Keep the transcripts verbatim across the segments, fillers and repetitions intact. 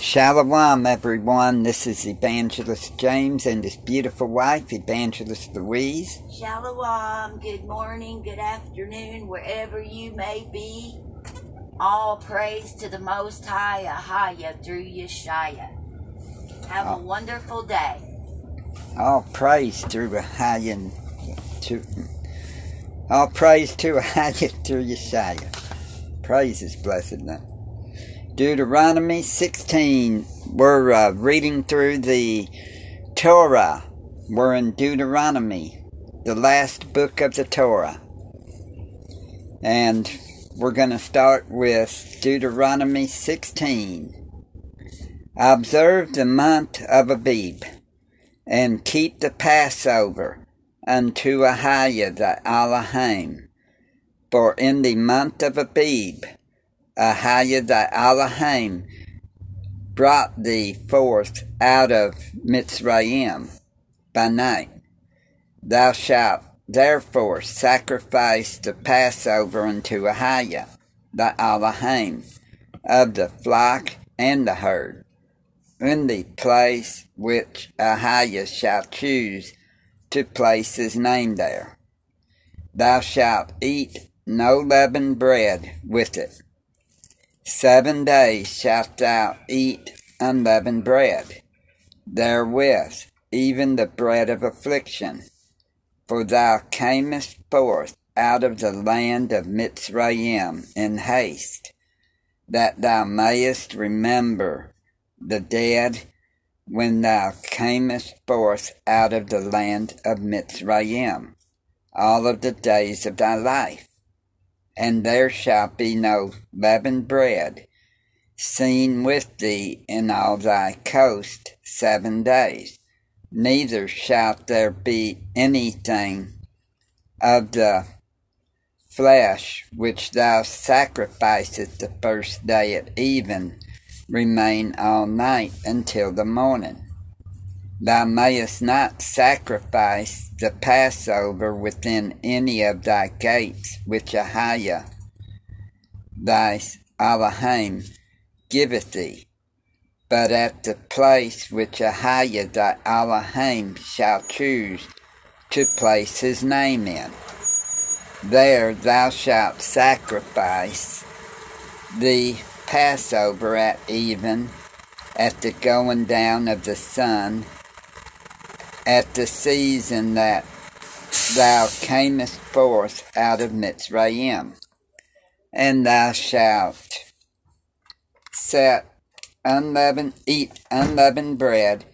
Shalom everyone, this is Evangelist James and his beautiful wife, Evangelist Louise. Shalom, good morning, good afternoon, wherever you may be. All praise to the Most High, Ahayah, through Yeshaya. Have oh. a wonderful day. All praise through Ahayah, to, all praise to Ahayah, through Yeshaya. Praise his blessed name. Deuteronomy sixteen, we're uh, reading through the Torah. We're in Deuteronomy, the last book of the Torah. And we're going to start with Deuteronomy sixteen. Observe the month of Abib, and keep the Passover unto Ahayah the Elohim. For in the month of Abib, Ahayah the Elohim brought thee forth out of Mitzrayim by night. Thou shalt therefore sacrifice the Passover unto Ahayah the Elohim of the flock and the herd, in the place which Ahayah shall choose to place his name there. Thou shalt eat no leavened bread with it. Seven days shalt thou eat unleavened bread, therewith even the bread of affliction. For thou camest forth out of the land of Mitzrayim in haste, that thou mayest remember the dead when thou camest forth out of the land of Mitzrayim, all of the days of thy life. And there shall be no leavened bread seen with thee in all thy coast seven days. Neither shall there be anything of the flesh which thou sacrificest the first day at even remain all night until the morning. Thou mayest not sacrifice the Passover within any of thy gates which Ahayah thy Elohim giveth thee, but at the place which Ahayah thy Elohim shall choose to place his name in. There thou shalt sacrifice the Passover at even, at the going down of the sun, at the season that thou camest forth out of Mitzrayim. And thou shalt set unleavened, eat unleavened bread,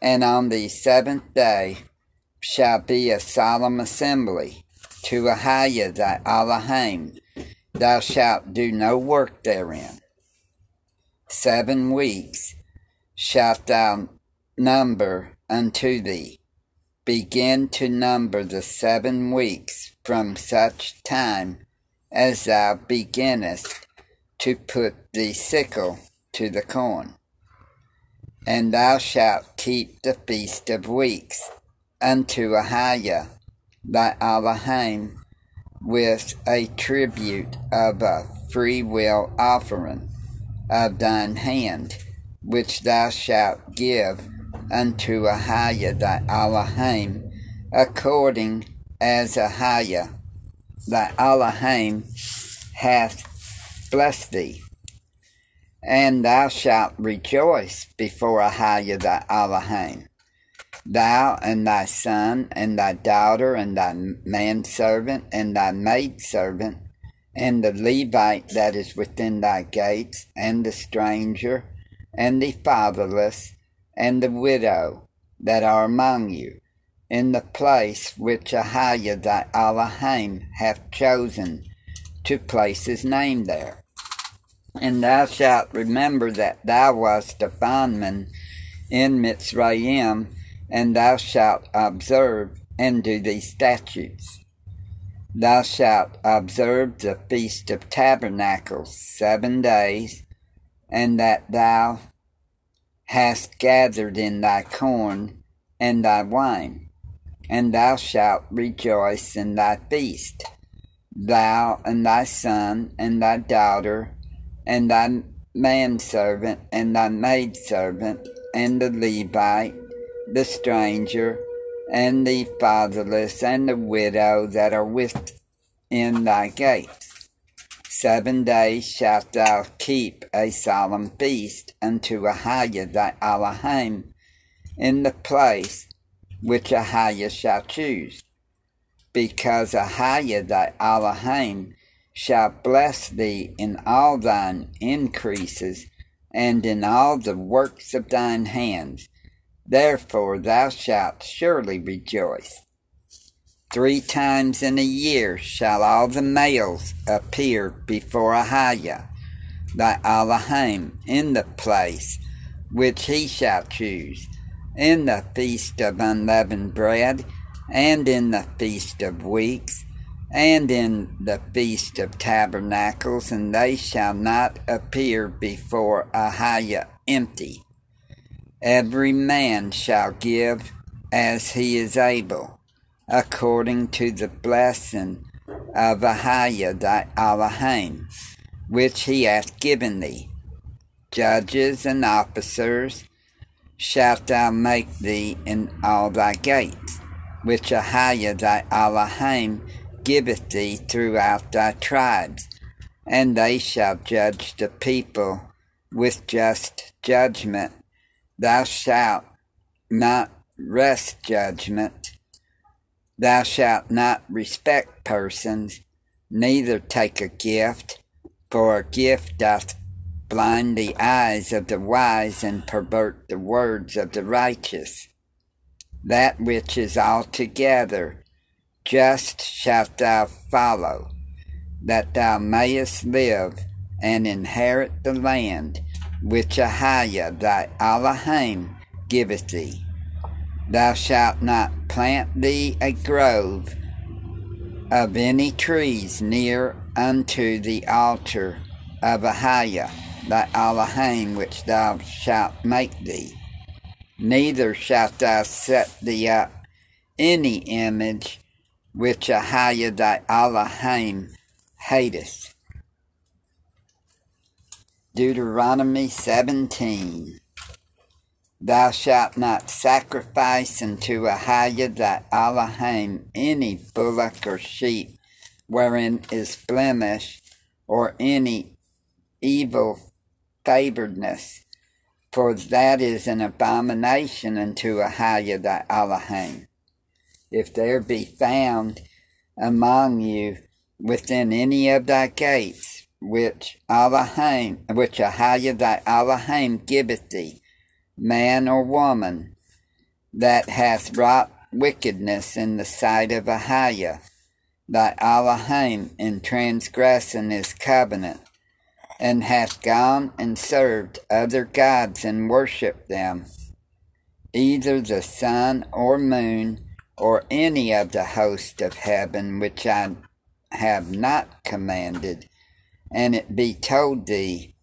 and on the seventh day shall be a solemn assembly to Ahayah thy Elohim. Thou shalt do no work therein. Seven weeks shalt thou number unto thee. Begin to number the seven weeks from such time as thou beginnest to put the sickle to the corn. And thou shalt keep the feast of weeks unto Ahayah thy Elohim with a tribute of a freewill offering of thine hand, which thou shalt give unto Ahayah thy Elohim, according as Ahayah thy Elohim hath blessed thee. And thou shalt rejoice before Ahayah thy Elohim, thou and thy son and thy daughter and thy manservant and thy maidservant, and the Levite that is within thy gates, and the stranger, and the fatherless, and the widow that are among you, in the place which Ahayah thy Elohim hath chosen to place his name there. And thou shalt remember that thou wast a bondman in Mitzrayim, and thou shalt observe and do these statutes. Thou shalt observe the Feast of Tabernacles seven days, and that thou hast gathered in thy corn and thy wine, and thou shalt rejoice in thy feast, thou and thy son and thy daughter and thy manservant, and thy maidservant, and the Levite, the stranger, and the fatherless, and the widow that are within thy gates. Seven days shalt thou keep a solemn feast unto Ahayah thy Elohim, in the place which Ahayah shall choose, because Ahayah thy Elohim shall bless thee in all thine increases, and in all the works of thine hands. Therefore thou shalt surely rejoice. Three times in a year shall all the males appear before Ahayah thy Elohim in the place which he shall choose, in the feast of unleavened bread, and in the feast of weeks, and in the feast of tabernacles, and they shall not appear before Ahayah empty. Every man shall give as he is able, according to the blessing of Ahayah thy Elohim, which he hath given thee. Judges and officers shalt thou make thee in all thy gates, which Ahayah thy Elohim giveth thee throughout thy tribes, and they shall judge the people with just judgment. Thou shalt not wrest judgment, thou shalt not respect persons, neither take a gift, for a gift doth blind the eyes of the wise and pervert the words of the righteous. That which is altogether just shalt thou follow, that thou mayest live and inherit the land which Ahayah thy Elohim giveth thee. Thou shalt not plant thee a grove of any trees near unto the altar of Ahayah thy Elohim which thou shalt make thee. Neither shalt thou set thee up any image which Ahayah thy Elohim hateth. Deuteronomy seventeen. Thou shalt not sacrifice unto Ahayah thy Elohim any bullock or sheep wherein is blemish, or any evil favoredness, for that is an abomination unto Ahayah thy Elohim. If there be found among you within any of thy gates, which Elohim, which Ahayah thy Elohim giveth thee, man or woman, that hath wrought wickedness in the sight of Ahayah thy Elohim in transgressing his covenant, and hath gone and served other gods and worshipped them, either the sun or moon, or any of the host of heaven which I have not commanded, and it be told thee,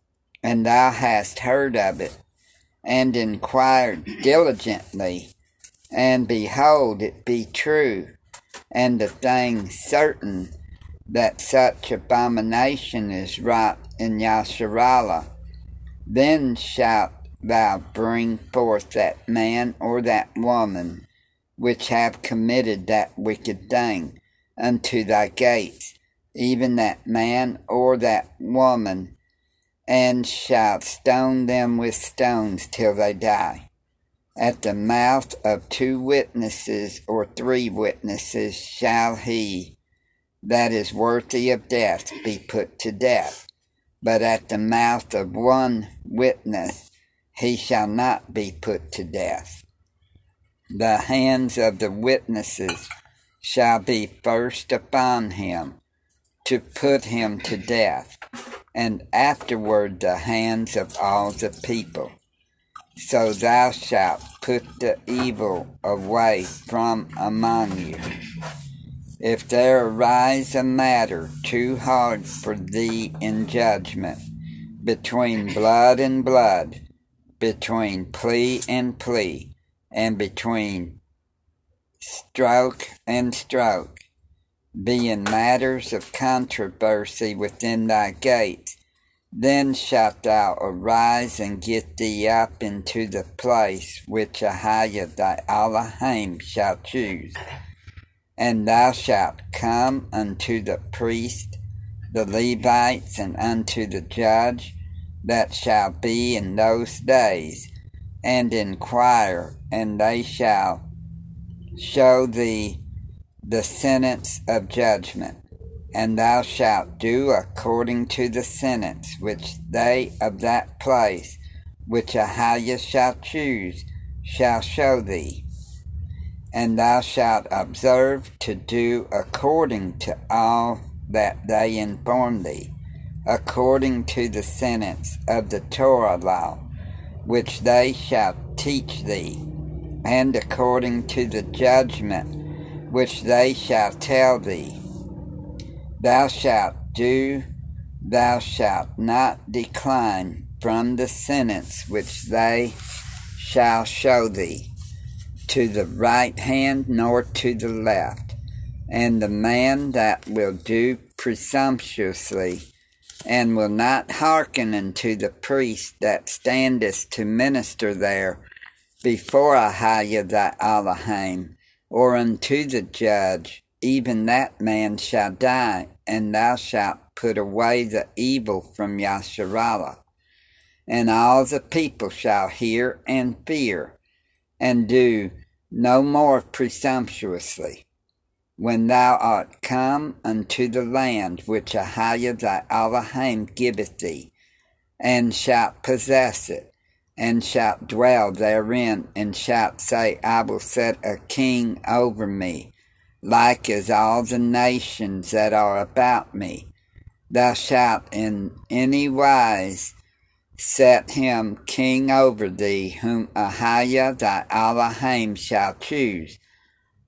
and thou hast heard of it, and inquired diligently, and behold, it be true, and the thing certain, that such abomination is wrought in Yasharalah, then shalt thou bring forth that man or that woman which have committed that wicked thing unto thy gates, even that man or that woman, and shalt stone them with stones till they die. At the mouth of two witnesses or three witnesses shall he that is worthy of death be put to death, but at the mouth of one witness he shall not be put to death. The hands of the witnesses shall be first upon him to put him to death, and afterward the hands of all the people. So thou shalt put the evil away from among you. If there arise a matter too hard for thee in judgment, between blood and blood, between plea and plea, and between stroke and stroke, being matters of controversy within thy gates, Then shalt thou arise and get thee up into the place which Ahayah thy Elohim shall choose. And thou shalt come unto the priest, the Levites, and unto the judge that shall be in those days, and inquire, and they shall show thee the sentence of judgment. And thou shalt do according to the sentence which they of that place, which Ahayah shall choose, shall show thee. And thou shalt observe to do according to all that they inform thee, according to the sentence of the Torah law, which they shall teach thee, and according to the judgment which they shall tell thee. Thou shalt do, thou shalt not decline from the sentence which they shall show thee, to the right hand nor to the left. And the man that will do presumptuously, and will not hearken unto the priest that standeth to minister there before Ahayah thy Elohim, or unto the judge, even that man shall die, and thou shalt put away the evil from Yasharalah. And all the people shall hear and fear, and do no more presumptuously. When thou art come unto the land which Ahayah thy Elohim giveth thee, and shalt possess it, and shalt dwell therein, and shalt say, I will set a king over me, like as all the nations that are about me. Thou shalt in any wise set him king over thee, whom Ahayah thy Elohim shall choose.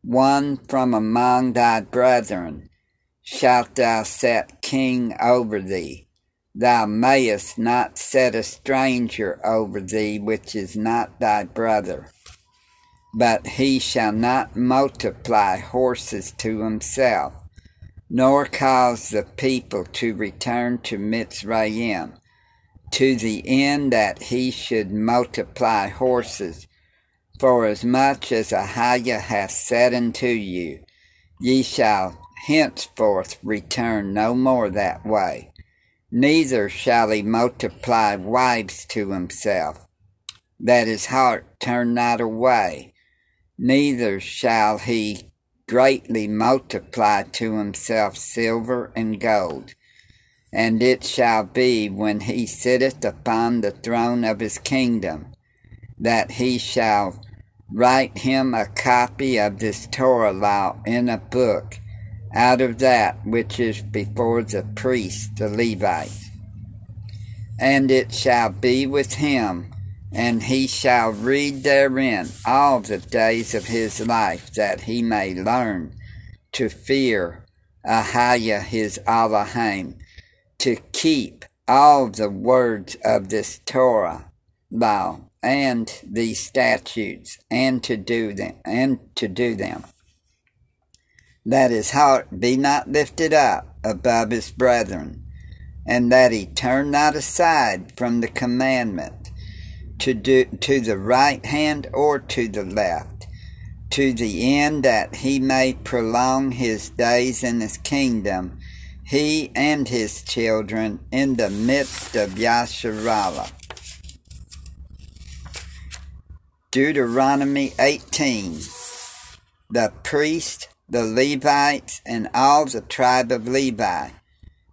One from among thy brethren shalt thou set king over thee. Thou mayest not set a stranger over thee, which is not thy brother. But he shall not multiply horses to himself, nor cause the people to return to Mitzrayim, to the end that he should multiply horses. For as much as Ahayah hath said unto you, ye shall henceforth return no more that way. Neither shall he multiply wives to himself, that his heart turn not away. Neither shall he greatly multiply to himself silver and gold. And it shall be, when he sitteth upon the throne of his kingdom, that he shall write him a copy of this Torah law in a book, out of that which is before the priest, the Levites. And it shall be with him, and he shall read therein all the days of his life, that he may learn to fear Ahayah his Elohim, to keep all the words of this Torah law and these statutes, and to do them, and to do them. That his heart be not lifted up above his brethren, and that he turn not aside from the commandment, to do to the right hand or to the left, to the end that he may prolong his days in his kingdom, he and his children in the midst of Yasharalah. Deuteronomy eighteen. The priest, the Levites, and all the tribe of Levi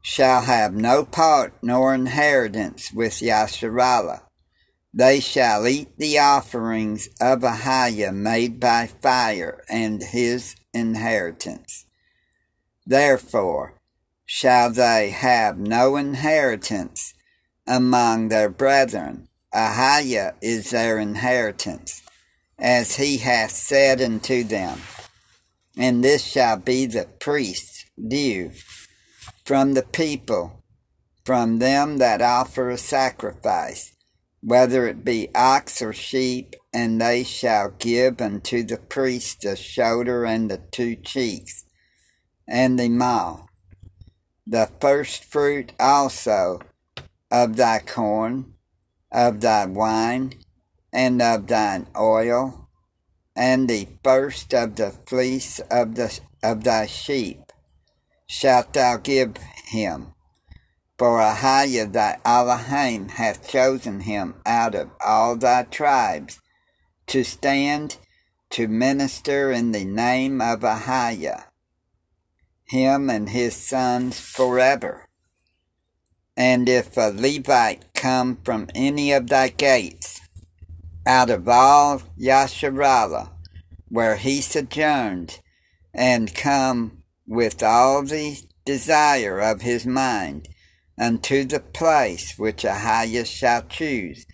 shall have no part nor inheritance with Yasharalah. They shall eat the offerings of Ahayah made by fire, and his inheritance. Therefore shall they have no inheritance among their brethren. Ahayah is their inheritance, as he hath said unto them. And this shall be the priest's due from the people, from them that offer a sacrifice, whether it be ox or sheep, and they shall give unto the priest the shoulder and the two cheeks, and the maw. The first fruit also of thy corn, of thy wine, and of thine oil, and the first of the fleece of, the, of thy sheep shalt thou give him. For Ahayah thy Elohim hath chosen him out of all thy tribes to stand to minister in the name of Ahayah, him and his sons forever. And if a Levite come from any of thy gates, out of all Yasharalah, where he sojourned, and come with all the desire of his mind unto the place which Ahayah shall choose,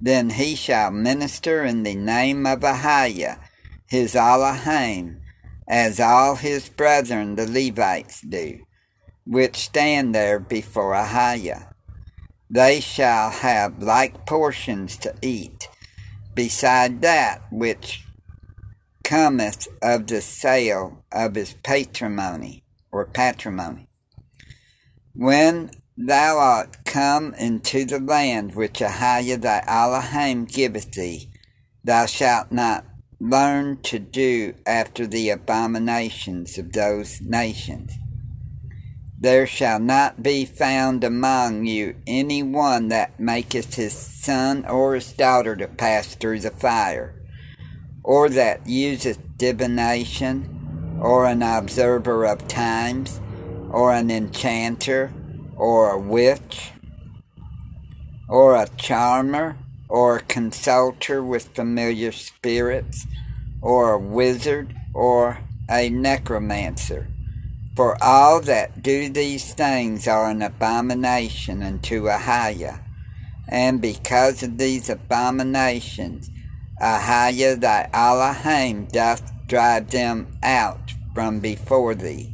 then he shall minister in the name of Ahayah, his Elohim, as all his brethren the Levites do, which stand there before Ahayah. They shall have like portions to eat, beside that which cometh of the sale of his patrimony, or patrimony. When thou art come into the land which Ahayah thy Elohim giveth thee, thou shalt not learn to do after the abominations of those nations. There shall not be found among you any one that maketh his son or his daughter to pass through the fire, or that useth divination, or an observer of times, or an enchanter, or a witch, or a charmer, or a consulter with familiar spirits, or a wizard, or a necromancer. For all that do these things are an abomination unto Ahayah. And because of these abominations, Ahayah thy Elohim doth drive them out from before thee.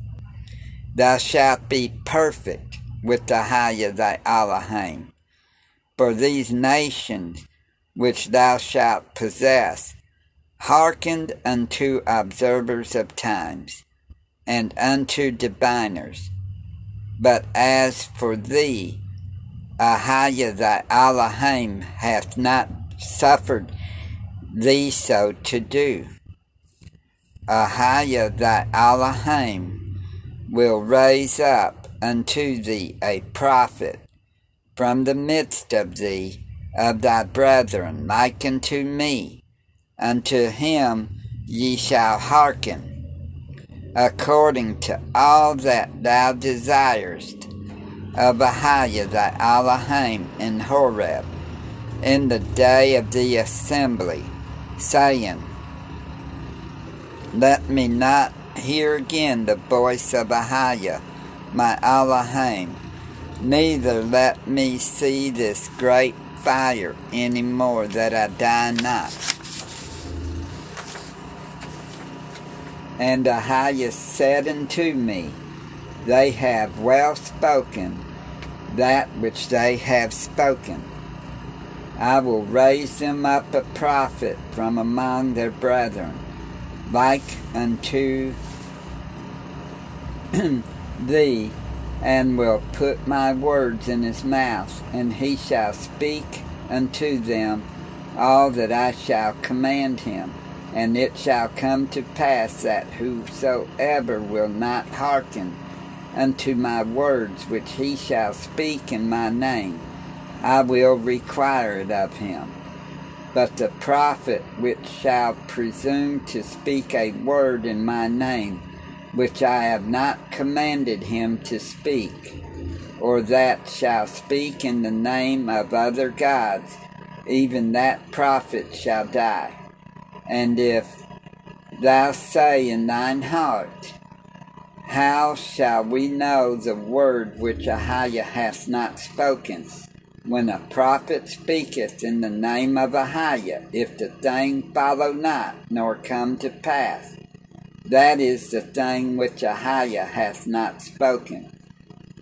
Thou shalt be perfect with Ahayah thy Elohim. For these nations which thou shalt possess hearkened unto observers of times, and unto diviners. But as for thee, Ahayah thy Elohim hath not suffered thee so to do. Ahayah thy Elohim will raise up unto thee a prophet from the midst of thee, of thy brethren, like unto me. Unto him ye shall hearken, according to all that thou desirest of Ahayah thy Elohim in Horeb, in the day of the assembly, saying, Let me not hear again the voice of Ahayah my Elohim, neither let me see this great fire any more, that I die not. And Ahayah said unto me, They have well spoken that which they have spoken. I will raise them up a prophet from among their brethren, like unto thee, and will put my words in his mouth, and he shall speak unto them all that I shall command him. And it shall come to pass that whosoever will not hearken unto my words which he shall speak in my name, I will require it of him. But the prophet which shall presume to speak a word in my name, which I have not commanded him to speak, or that shall speak in the name of other gods, even that prophet shall die. And if thou say in thine heart, How shall we know the word which Ahayah hath not spoken? When a prophet speaketh in the name of Ahayah, if the thing follow not, nor come to pass, that is the thing which Ahayah hath not spoken.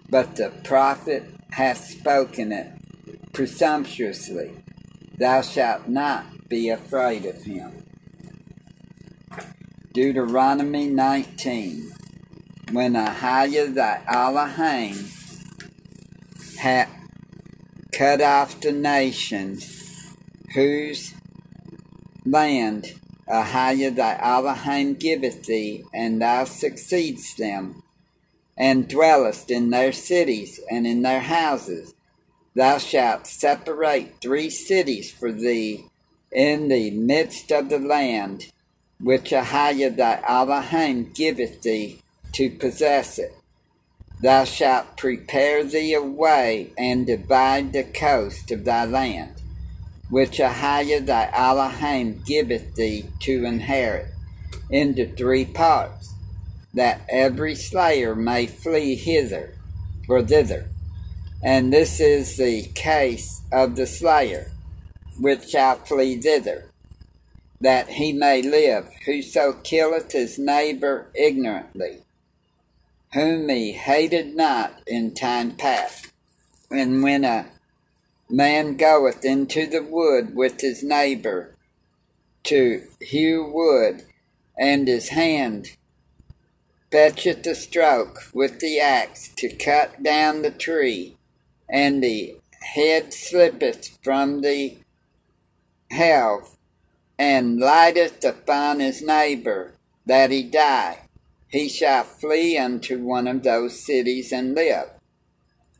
But the prophet hath spoken it presumptuously. Thou shalt not be afraid of him. Deuteronomy nineteen. When Ahayah thy Elohim ha- cut off the nations whose land Ahayah thy Elohim giveth thee, and thou succeedest them, and dwellest in their cities and in their houses. Thou shalt separate three cities for thee in the midst of the land, which Ahayah thy Elohim giveth thee to possess it. Thou shalt prepare thee a way, and divide the coast of thy land, which Ahayah thy Elohim giveth thee to inherit, into three parts, that every slayer may flee hither or thither. And this is the case of the slayer, which shall flee thither, that he may live. Whoso killeth his neighbor ignorantly, whom he hated not in time past. And when a man goeth into the wood with his neighbor to hew wood, and his hand fetcheth a stroke with the axe to cut down the tree, and the head slippeth from the helve, and lighteth upon his neighbor, that he die, he shall flee unto one of those cities and live,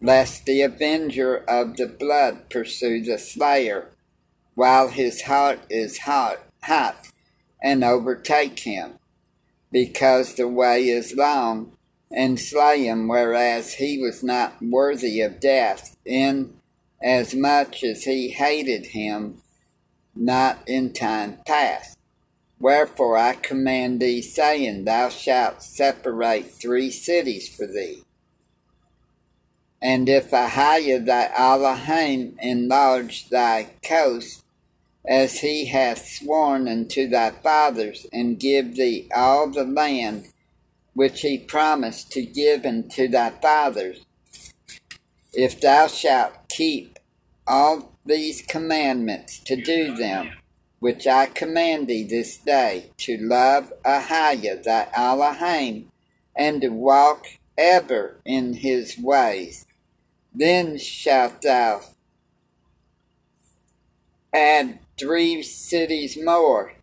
lest the avenger of the blood pursue the slayer, while his heart is hot, hot, and overtake him, because the way is long, and slay him, whereas he was not worthy of death, in as much as he hated him not in time past. Wherefore I command thee, saying, thou shalt separate three cities for thee. And if Ahayah thy Elohim enlarge thy coast, as he hath sworn unto thy fathers, and give thee all the land which he promised to give unto thy fathers, if thou shalt keep all these commandments to do them, which I command thee this day, to love Ahayah thy Elohim, and to walk ever in his ways, then shalt thou add three cities more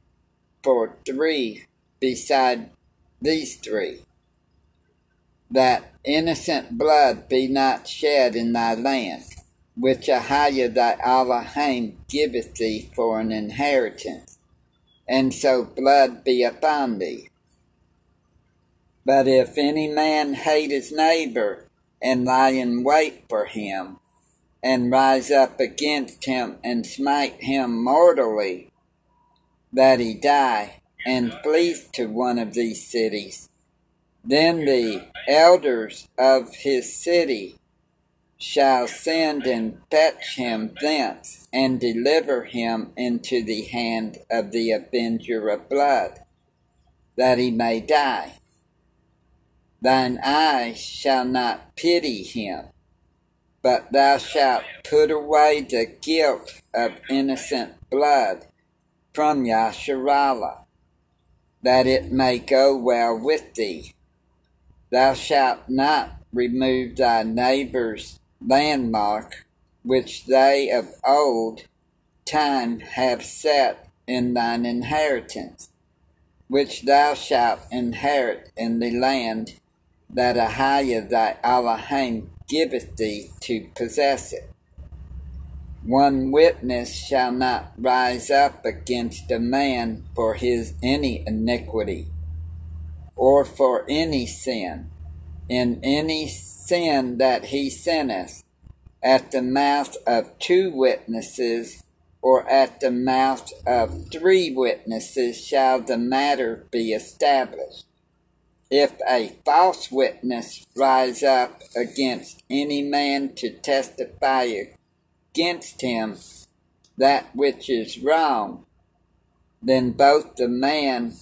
for three beside these three, that innocent blood be not shed in thy land, which Ahayah thy Elohim giveth thee for an inheritance, and so blood be upon thee. But if any man hate his neighbor, and lie in wait for him, and rise up against him, and smite him mortally, that he die, and flees to one of these cities, then the elders of his city shall send and fetch him thence, and deliver him into the hand of the avenger of blood, that he may die. Thine eye shall not pity him, but thou shalt put away the guilt of innocent blood from Yasharalah, that it may go well with thee. Thou shalt not remove thy neighbor's landmark, which they of old time have set in thine inheritance, which thou shalt inherit in the land that Ahayah thy Elohim giveth thee to possess it. One witness shall not rise up against a man for his any iniquity, or for any sin, in any sin that he sinneth, at the mouth of two witnesses, or at the mouth of three witnesses, shall the matter be established. If a false witness rise up against any man to testify against him that which is wrong, then both the man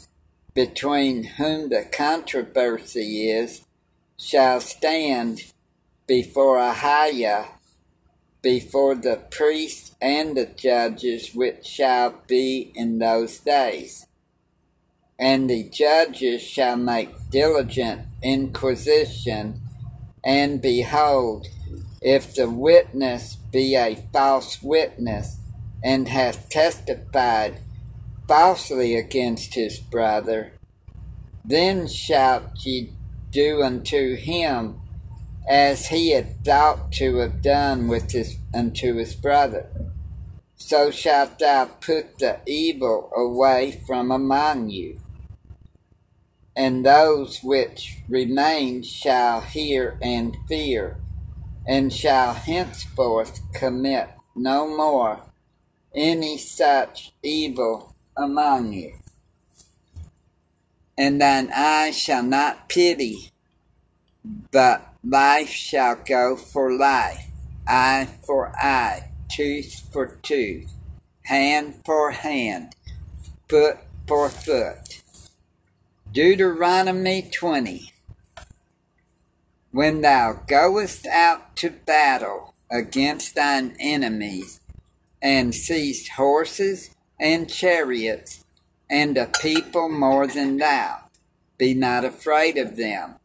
between whom the controversy is shall stand before Ahayah, before the priests and the judges which shall be in those days. And the judges shall make diligent inquisition, and behold, If the witness be a false witness and hath testified falsely against his brother, then shalt ye do unto him as he had thought to have done with his unto his brother. So shalt thou put the evil away from among you, and those which remain shall hear and fear, and shall henceforth commit no more any such evil among you. And thine eye shall not pity, but life shall go for life, eye for eye, tooth for tooth, hand for hand, foot for foot. Deuteronomy twenty. When thou goest out to battle against thine enemies, and seest horses and chariots, and a people more than thou, be not afraid of them.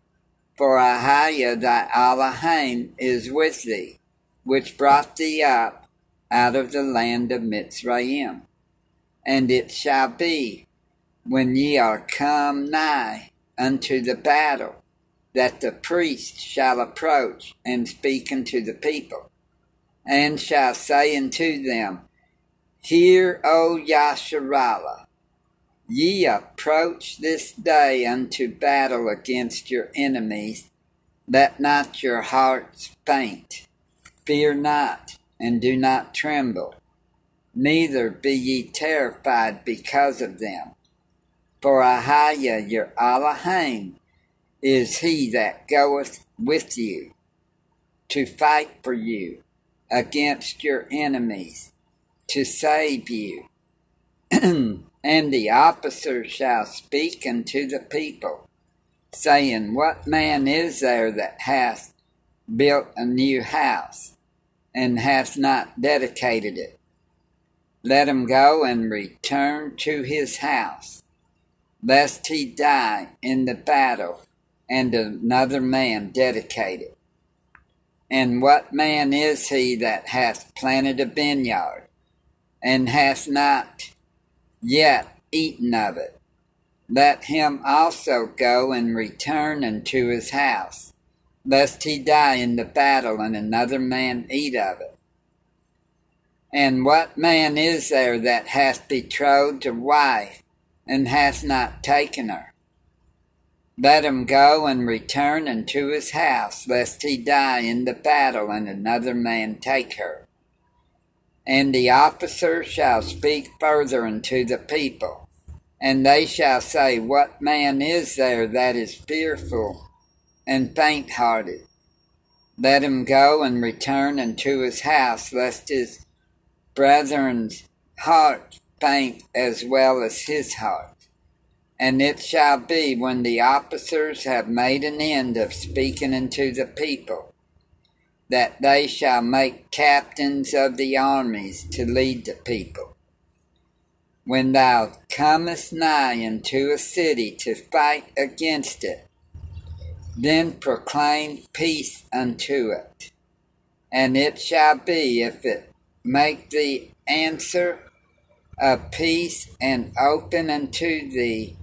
For Ahayah thy Elohim is with thee, which brought thee up out of the land of Mitzrayim. And it shall be, when ye are come nigh unto the battle, that the priest shall approach and speak unto the people, and shall say unto them, Hear, O Yasharalah, ye approach this day unto battle against your enemies. Let not your hearts faint. Fear not, and do not tremble. Neither be ye terrified because of them. For Ahayah your Elohim is he that goeth with you to fight for you against your enemies, to save you. And the officers shall speak unto the people, saying, What man is there that hath built a new house, and hath not dedicated it? Let him go and return to his house, lest he die in the battle, and another man dedicate it. And what man is he that hath planted a vineyard, and hath not yet eaten of it? Let him also go and return unto his house, lest he die in the battle, and another man eat of it. And what man is there that hath betrothed a wife, and hath not taken her? Let him go and return unto his house, lest he die in the battle, and another man take her. And the officer shall speak further unto the people, and they shall say, What man is there that is fearful and faint-hearted? Let him go and return unto his house, lest his brethren's heart faint as well as his heart. And it shall be, when the officers have made an end of speaking unto the people, that they shall make captains of the armies to lead the people. When thou comest nigh unto a city to fight against it, then proclaim peace unto it. And it shall be, if it make thee answer of peace and open unto thee,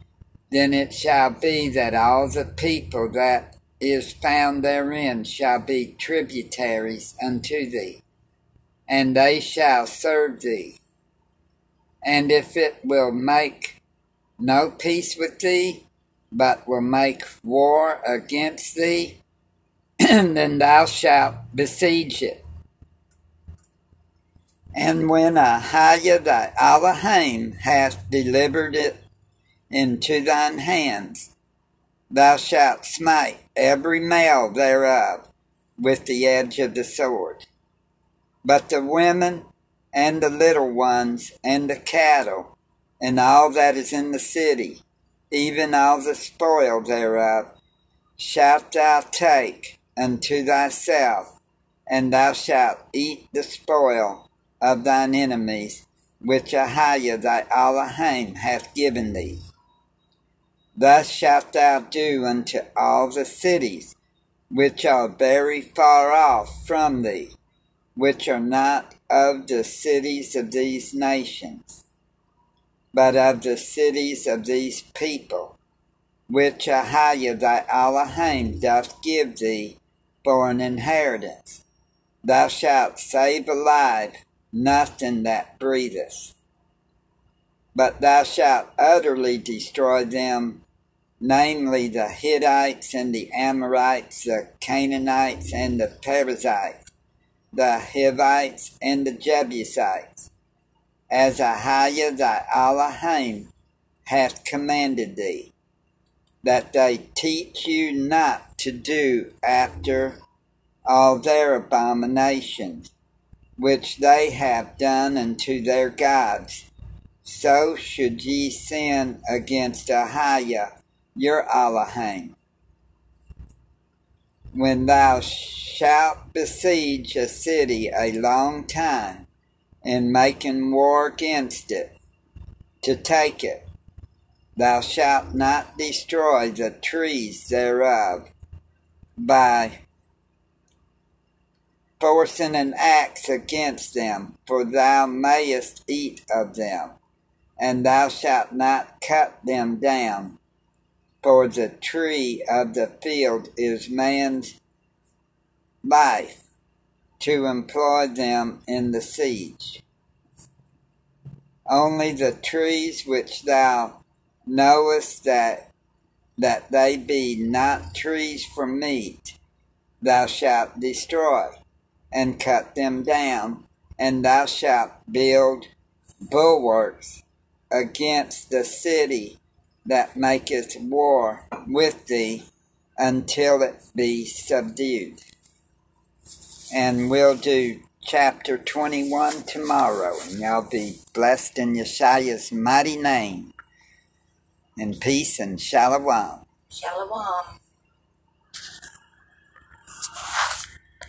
then it shall be that all the people that is found therein shall be tributaries unto thee, and they shall serve thee. And if it will make no peace with thee, but will make war against thee, then thou shalt besiege it. And when Ahayah thy Elohim hath delivered it into thine hands, thou shalt smite every male thereof with the edge of the sword. But the women and the little ones and the cattle and all that is in the city, even all the spoil thereof, shalt thou take unto thyself, and thou shalt eat the spoil of thine enemies, which Ahayah thy Elohim hath given thee. Thus shalt thou do unto all the cities which are very far off from thee, which are not of the cities of these nations, but of the cities of these people, which Ahayah thy Elohim doth give thee for an inheritance. Thou shalt save alive nothing that breatheth, but thou shalt utterly destroy them, namely the Hittites and the Amorites, the Canaanites and the Perizzites, the Hivites and the Jebusites, as Ahayah thy Elohim hath commanded thee, that they teach you not to do after all their abominations, which they have done unto their gods. So should ye sin against Ahayah your Elohim. When thou shalt besiege a city a long time, and making war against it, to take it, thou shalt not destroy the trees thereof by forcing an axe against them, for thou mayest eat of them, and thou shalt not cut them down, for the tree of the field is man's life, to employ them in the siege. Only the trees which thou knowest that, that they be not trees for meat, thou shalt destroy, and cut them down, and thou shalt build bulwarks against the city that maketh war with thee, until it be subdued. And we'll do chapter twenty-one tomorrow, and y'all be blessed in Yeshaya's mighty name. In peace and shalom. Shalom.